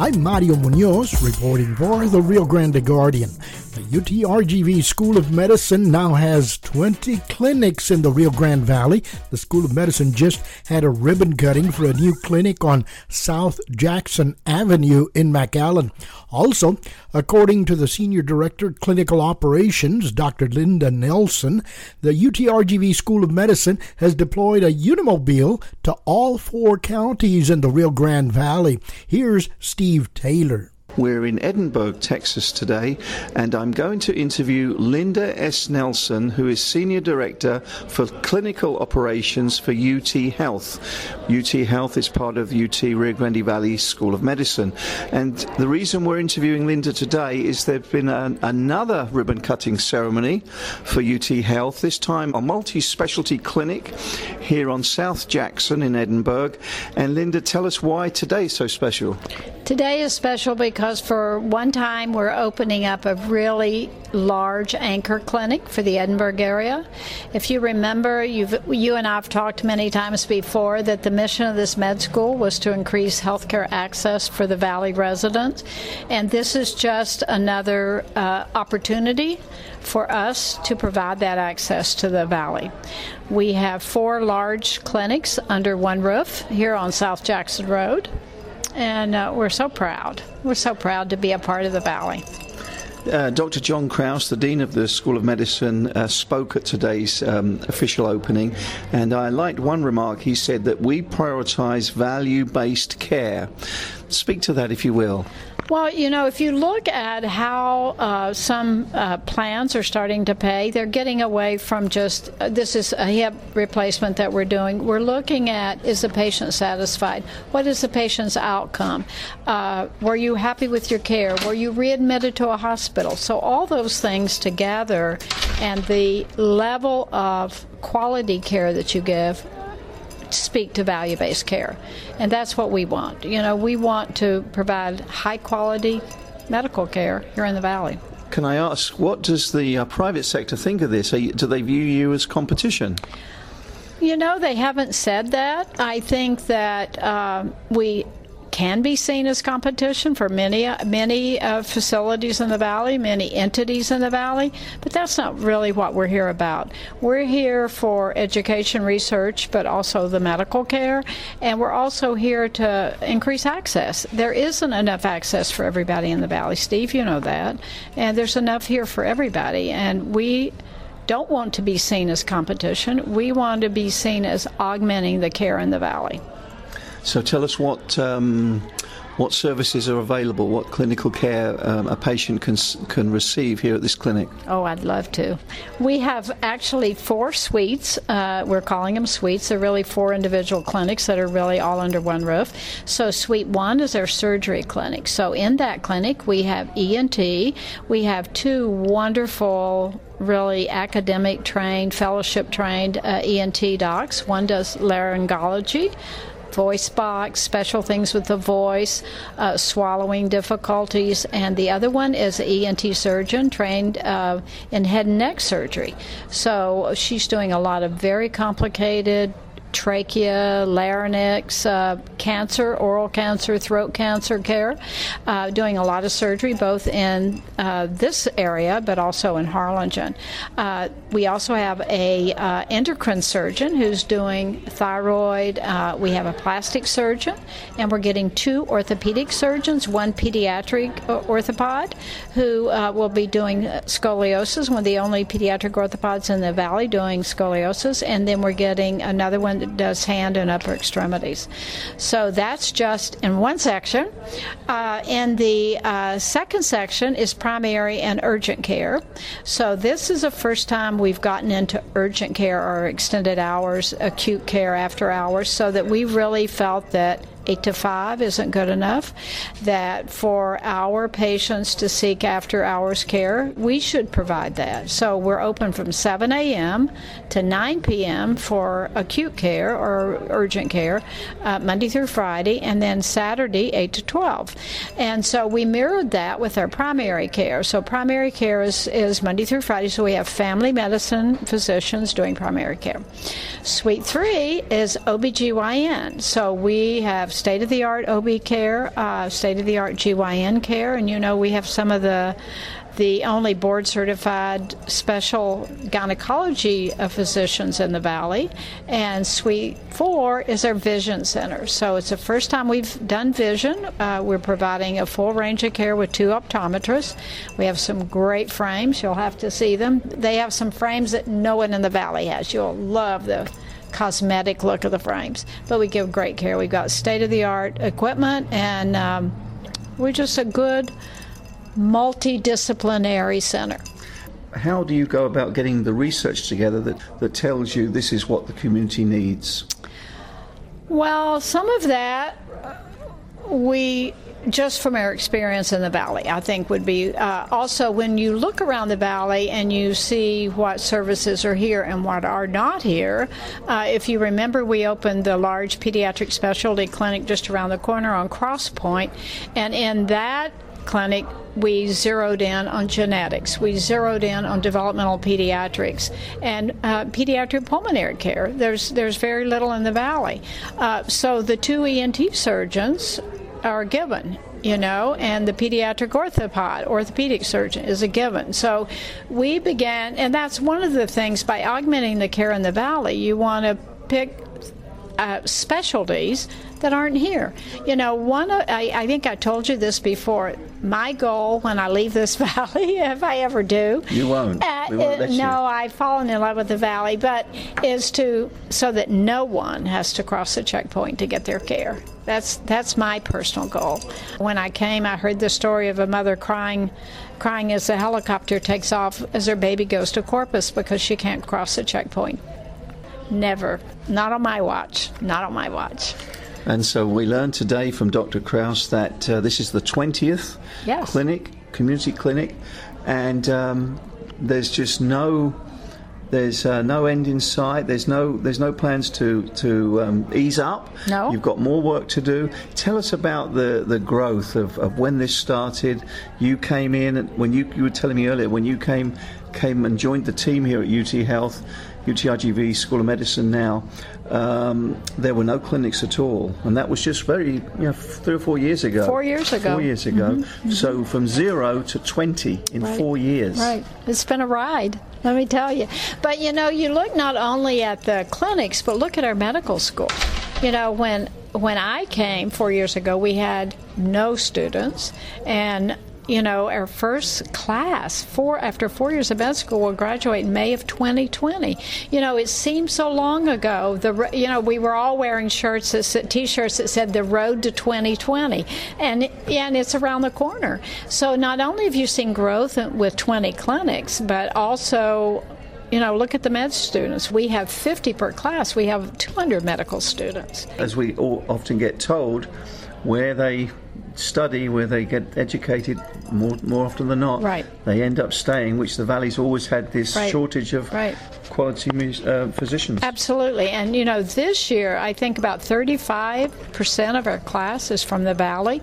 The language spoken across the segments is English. I'm Mario Muñoz, reporting for the Rio Grande Guardian. The UTRGV School of Medicine now has 20 clinics in the Rio Grande Valley. The School of Medicine just had a ribbon cutting for a new clinic on South Jackson Avenue in McAllen. Also, according to the Senior Director, Clinical Operations, Dr. Linda Nelson, the UTRGV School of Medicine has deployed a Unimobile to all 4 counties in the Rio Grande Valley. Here's Steve Taylor. We're in Edinburg, Texas today, and I'm going to interview Linda S. Nelson, who is Senior Director for Clinical Operations for UT Health. UT Health is part of UT Rio Grande Valley School of Medicine. And the reason we're interviewing Linda today is there's been another ribbon-cutting ceremony for UT Health, this time a multi-specialty clinic here on South Jackson in Edinburg. And Linda, tell us why today is so special. Today is special because for one time we're opening up a really large anchor clinic for the Edinburgh area. If you remember, you and I've talked many times before that the mission of this med school was to increase healthcare access for the Valley residents, and this is just another opportunity for us to provide that access to the Valley. We have 4 large clinics under one roof here on South Jackson Road. And we're so proud. We're so proud to be a part of the Valley. Dr. John Krause, the Dean of the School of Medicine, spoke at today's official opening, and I liked one remark. He said that we prioritize value-based care. Speak to that, if you will. Well, you know, if you look at how some plans are starting to pay, they're getting away from just, this is a hip replacement that we're doing. We're looking at, is the patient satisfied? What is the patient's outcome? Were you happy with your care? Were you readmitted to a hospital? So all those things together and the level of quality care that you give speak to value-based care, and that's what we want. You know, we want to provide high-quality medical care here in the Valley. Can I ask, what does the private sector think of this? Do they view you as competition? You know, they haven't said that. I think that we can be seen as competition for many facilities in the Valley, many entities in the Valley, but that's not really what we're here about. We're here for education, research, but also the medical care, and we're also here to increase access. There isn't enough access for everybody in the Valley, Steve, you know that, and there's enough here for everybody, and we don't want to be seen as competition. We want to be seen as augmenting the care in the Valley. So tell us what services are available, what clinical care a patient can receive here at this clinic. Oh, I'd love to. We have actually 4 suites. We're calling them suites. They're really 4 individual clinics that are really all under one roof. So suite 1 is our surgery clinic. So in that clinic, we have ENT. We have 2 wonderful, really academic-trained, fellowship-trained ENT docs. One does laryngology, voice box, special things with the voice, swallowing difficulties, and the other one is an ENT surgeon trained in head and neck surgery. So she's doing a lot of very complicated trachea, larynx, cancer, oral cancer, throat cancer care, doing a lot of surgery both in this area but also in Harlingen. We also have a endocrine surgeon who's doing thyroid. We have a plastic surgeon, and we're getting 2 orthopedic surgeons, one pediatric orthopod who will be doing scoliosis, one of the only pediatric orthopods in the Valley doing scoliosis, and then we're getting another one that does hand and upper extremities. So that's just in one section. In the second section is primary and urgent care. So this is the first time we've gotten into urgent care or extended hours, acute care after hours, so that we really felt that 8 to 5 isn't good enough, that for our patients to seek after hours care, we should provide that. So we're open from 7 a.m. to 9 p.m. for acute care or urgent care, Monday through Friday, and then Saturday, 8 to 12. And so we mirrored that with our primary care. So primary care is Monday through Friday, so we have family medicine physicians doing primary care. Suite 3 is OBGYN. So we have state-of-the-art OB care, state-of-the-art GYN care, and you know we have some of the only board-certified special gynecology physicians in the valley, and Suite 4 is our vision center. So it's the first time we've done vision. We're providing a full range of care with two optometrists. We have some great frames. You'll have to see them. They have some frames that no one in the valley has. You'll love the cosmetic look of the frames, but we give great care. We've got state-of-the-art equipment, and we're just a good multidisciplinary center. How do you go about getting the research together that tells you this is what the community needs? Well, some of that we just from our experience in the valley, I think would be also when you look around the valley and you see what services are here and what are not here. If you remember, we opened the large pediatric specialty clinic just around the corner on Cross Point, and in that clinic we zeroed in on genetics, we zeroed in on developmental pediatrics and pediatric pulmonary care. There's very little in the valley, so the two ENT surgeons are given, you know, and the pediatric orthopedic surgeon is a given. So we began, and that's one of the things by augmenting the care in the valley, you want to pick specialties that aren't here. You know, I think I told you this before. My goal when I leave this valley, if I ever do, you won't. No, I've fallen in love with the valley, but so that no one has to cross the checkpoint to get their care. That's my personal goal. When I came, I heard the story of a mother crying as the helicopter takes off as her baby goes to Corpus because she can't cross the checkpoint. Never. Not on my watch. Not on my watch. And so we learned today from Dr. Krause that this is the 20th yes. community clinic, and there's no end in sight. There's no plans to ease up. No. You've got more work to do. Tell us about the growth of when this started. You came in, and when you were telling me earlier, when you came and joined the team here at UT Health, UTRGV School of Medicine now, there were no clinics at all. And that was just very, 3 or 4 years ago. 4 years ago. Mm-hmm. So from 0 to 20 in right. 4 years. Right. It's been a ride, let me tell you. But, you look not only at the clinics, but look at our medical school. You know, when I came 4 years ago, we had no students, and our first class, after 4 years of med school, will graduate in May of 2020. It seems so long ago. We were all wearing T-shirts that said "The Road to 2020," and it's around the corner. So not only have you seen growth with 20 clinics, but also, look at the med students. We have 50 per class. We have 200 medical students. As we all often get told, where they study, where they get educated, more often than not, right. they end up staying, which the valley's always had this right. shortage of right. quality physicians. Absolutely. And this year I think about 35% of our class is from the valley.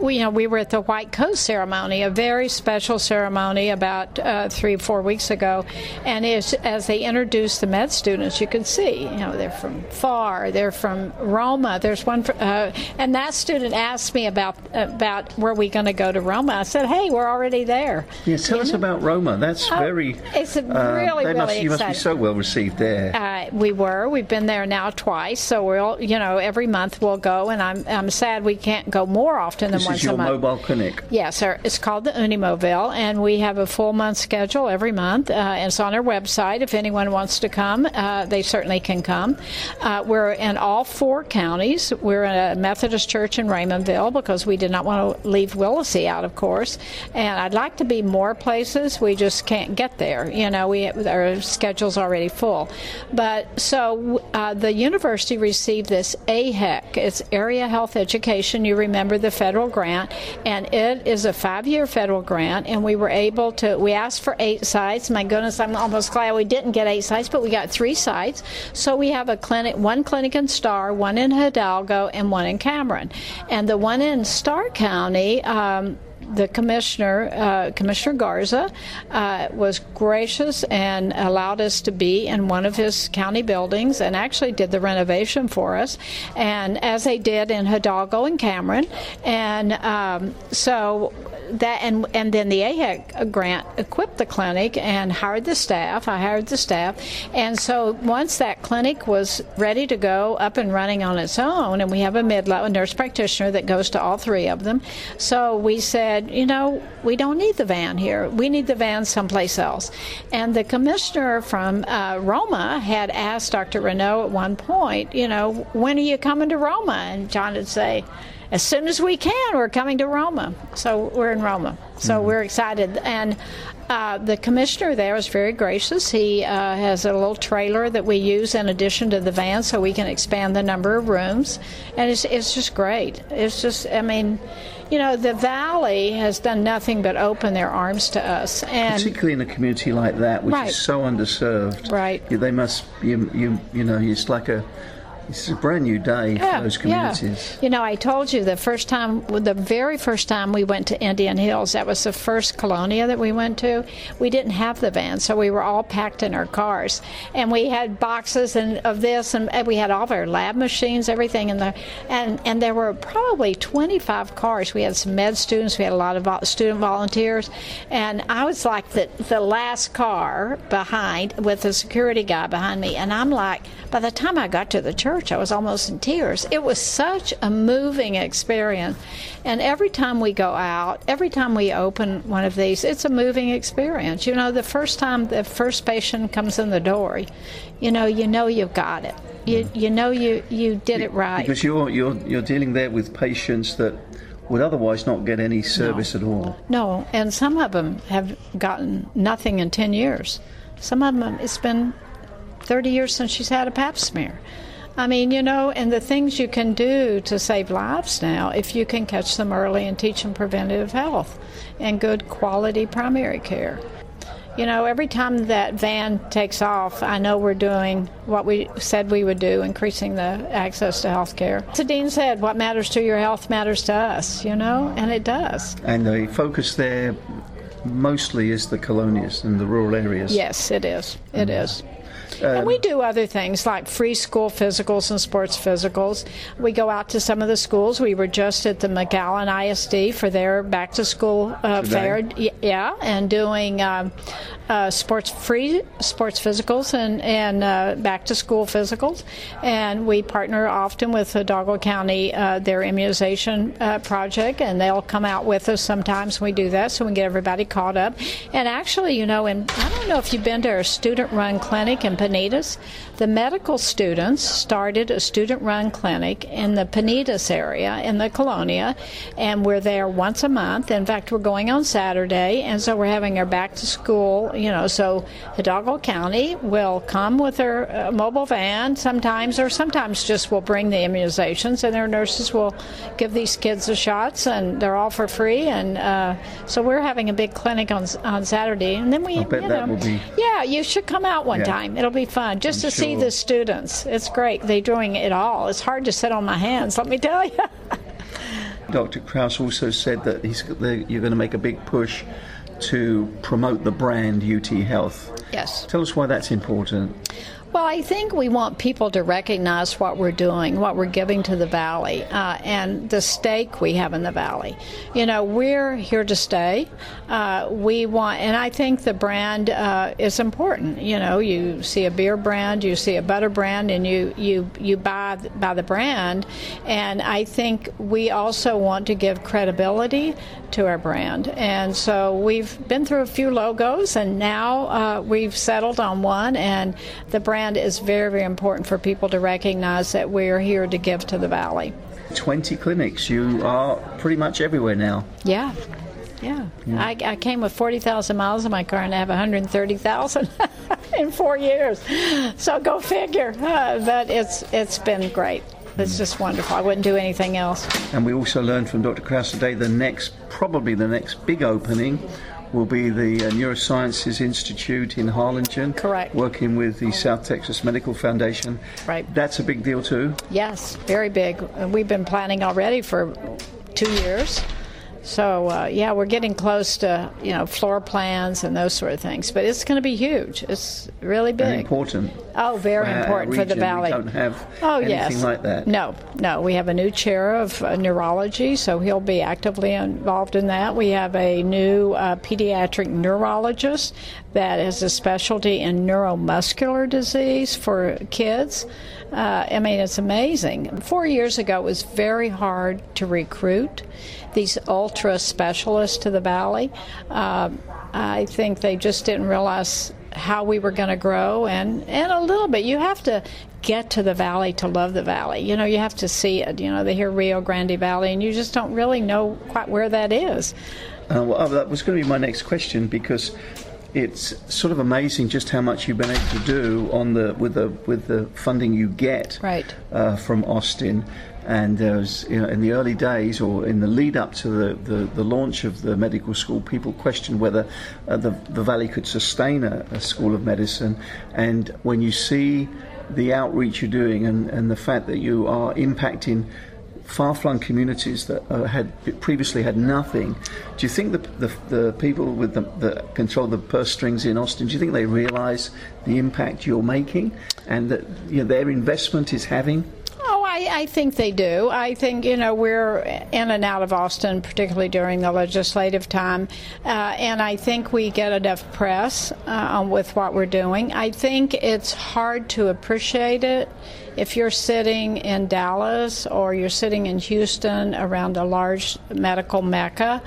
We were at the White Coast ceremony, a very special ceremony, about 3 or 4 weeks ago, and as they introduced the med students, you could see they're from FAR, they're from Roma. There's one and that student asked me about were we going to go to Roma. I said, hey, we're already there. Yeah, tell us about Roma. That's very... It's really, really exciting. You must be so well received there. We were. We've been there now twice, so we'll, every month we'll go, and I'm sad we can't go more often than once a month. This is your mobile clinic. Yes, sir. It's called the Unimobile, and we have a full month schedule every month, and it's on our website. If anyone wants to come, they certainly can come. We're in all 4 counties. We're in a Methodist church in Raymondville because we did not want to leave Willacy out, of course, and I'd like to be more places. We just can't get there. Our schedule's already full. But so the university received this AHEC. It's Area Health Education. You remember the federal grant, and it is a 5-year federal grant, and we were able to, we asked for 8 sites. My goodness, I'm almost glad we didn't get 8 sites, but we got 3 sites. So we have one clinic in Starr, one in Hidalgo, and one in Cameron. And the one in Starr County, the commissioner, Commissioner Garza, was gracious and allowed us to be in one of his county buildings and actually did the renovation for us, and as they did in Hidalgo and Cameron. And so that, and then the AHEC grant equipped the clinic and hired the staff. I hired the staff. And so once that clinic was ready to go up and running on its own, and we have a mid-level nurse practitioner that goes to all three of them, so we said, you know, we don't need the van here. We need the van someplace else. And the commissioner from Roma had asked Dr. Renault at one point, you know, when are you coming to Roma? And John would say, as soon as we can, we're coming to Roma. So we're in Roma. So we're excited. And the commissioner there is very gracious. He has a little trailer that we use in addition to the van so we can expand the number of rooms. And it's just great. It's just, I mean, you know, the Valley has done nothing but open their arms to us. And particularly in a community like that, which is so underserved. They must, you know, it's like a... It's a brand new day for those communities. You know, I told you the very first time we went to Indian Hills, that was the first colonia that we went to. We didn't have the van, so we were all packed in our cars, and we had boxes and of this, and we had all of our lab machines, everything in the, and there were probably 25 cars. We had some med students, we had a lot of student volunteers, and I was like the last car behind with the security guy behind me, and I'm like, by the time I got to the church, I was almost in tears. It was such a moving experience. And every time we go out, every time we open one of these, it's a moving experience. You know, the first time the first patient comes in the door, you know you've got it. You know you did it right. Because you're dealing there with patients that would otherwise not get any service at all. No, and some of them have gotten nothing in 10 years. Some of them, it's been 30 years since she's had a pap smear. I mean, you know, and the things you can do to save lives now if you can catch them early and teach them preventative health and good quality primary care. You know, every time that van takes off, I know we're doing what we said we would do, increasing the access to health care. As the Dean said, what matters to your health matters to us, you know, and it does. And the focus there mostly is the colonias and the rural areas. Yes, it is. It is. And we do other things like free school physicals and sports physicals. We go out to some of the schools. We were just at the McAllen ISD for their back-to-school fair, and doing free sports physicals and back-to-school physicals. And we partner often with Hidalgo County, their immunization project, and they'll come out with us sometimes when we do that so we can get everybody caught up. And actually, you know, and I don't know if you've been to our student-run clinic in Peñitas. The medical students started a student-run clinic in the Peñitas area, in the Colonia, and we're there once a month. In fact, we're going on Saturday, and so we're having our back-to-school, you know, so Hidalgo County will come with their mobile van sometimes, or sometimes just will bring the immunizations, and their nurses will give these kids the shots, and they're all for free, and so we're having a big clinic on Saturday, and then you should come out one time. It'll be fun just to see the students. It's great. They're doing it all. It's hard to sit on my hands, let me tell you. Dr. Krause also said that you're going to make a big push to promote the brand UT Health. Yes. Tell us why that's important. Well, I think we want people to recognize what we're doing, what we're giving to the Valley, and the stake we have in the Valley. You know, we're here to stay. And I think the brand is important. You know, you see a beer brand, you see a butter brand, and you buy the brand. And I think we also want to give credibility to our brand. And so we've been through a few logos, and now we've settled on one, and the brand is very, very important for people to recognize that we're here to give to the Valley. 20 clinics. You are pretty much everywhere now. Yeah. I came with 40,000 miles in my car, and I have 130,000 in 4 years. So go figure. But it's been great. It's just wonderful. I wouldn't do anything else. And we also learned from Dr. Krause today probably the next big opening will be the Neurosciences Institute in Harlingen. Correct. Working with the South Texas Medical Foundation. Right. That's a big deal too. Yes, very big. We've been planning already for 2 years. So, yeah, we're getting close to, you know, floor plans and those sort of things. But it's going to be huge. It's really big. Very important. Oh, very important for the valley. We don't have anything like that. No, no. We have a new chair of neurology, so he'll be actively involved in that. We have a new pediatric neurologist that has a specialty in neuromuscular disease for kids. I mean, it's amazing. 4 years ago, it was very hard to recruit these ultra specialists to the valley. I think they just didn't realize how we were going to grow, and a little bit. You have to get to the valley to love the valley. You know, you have to see it. You know, they hear Rio Grande Valley, and you just don't really know quite where that is. Well, that was going to be my next question, because it's sort of amazing just how much you've been able to do on the with the funding you get from Austin. And there was, you know, in the early days or in the lead up to the launch of the medical school, people questioned whether the valley could sustain a school of medicine. And when you see the outreach you're doing and the fact that you are impacting far-flung communities that had previously had nothing, do you think the people with that control the purse strings in Austin, do you think they realize the impact you're making and that, you know, their investment is having? I think they do. I think, you know, we're in and out of Austin, particularly during the legislative time, and I think we get enough press with what we're doing. I think it's hard to appreciate it if you're sitting in Dallas or you're sitting in Houston around a large medical mecca,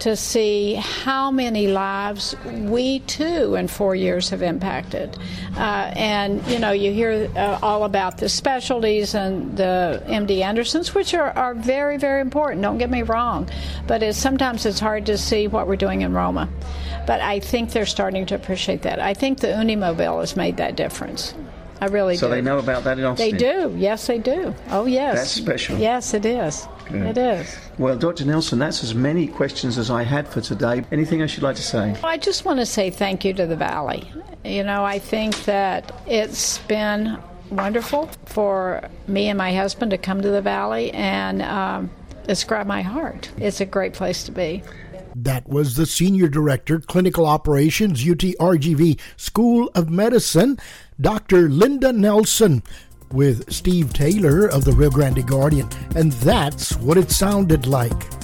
to see how many lives we, too, in 4 years have impacted. And, you know, you hear all about the specialties and the MD Andersons, which are very, very important, don't get me wrong. But sometimes it's hard to see what we're doing in Roma. But I think they're starting to appreciate that. I think the Unimobile has made that difference. I really do. So they know about that in Austin? They do. Yes, they do. Oh, yes. That's special. Yes, it is. Good. It is. Well, Dr. Nelson, that's as many questions as I had for today. Anything else you'd like to say? Well, I just want to say thank you to the valley. You know, I think that it's been wonderful for me and my husband to come to the valley, and it's grabbed my heart. It's a great place to be. That was the Senior Director, Clinical Operations, UTRGV School of Medicine, Dr. Linda Nelson, with Steve Taylor of the Rio Grande Guardian. And that's what it sounded like.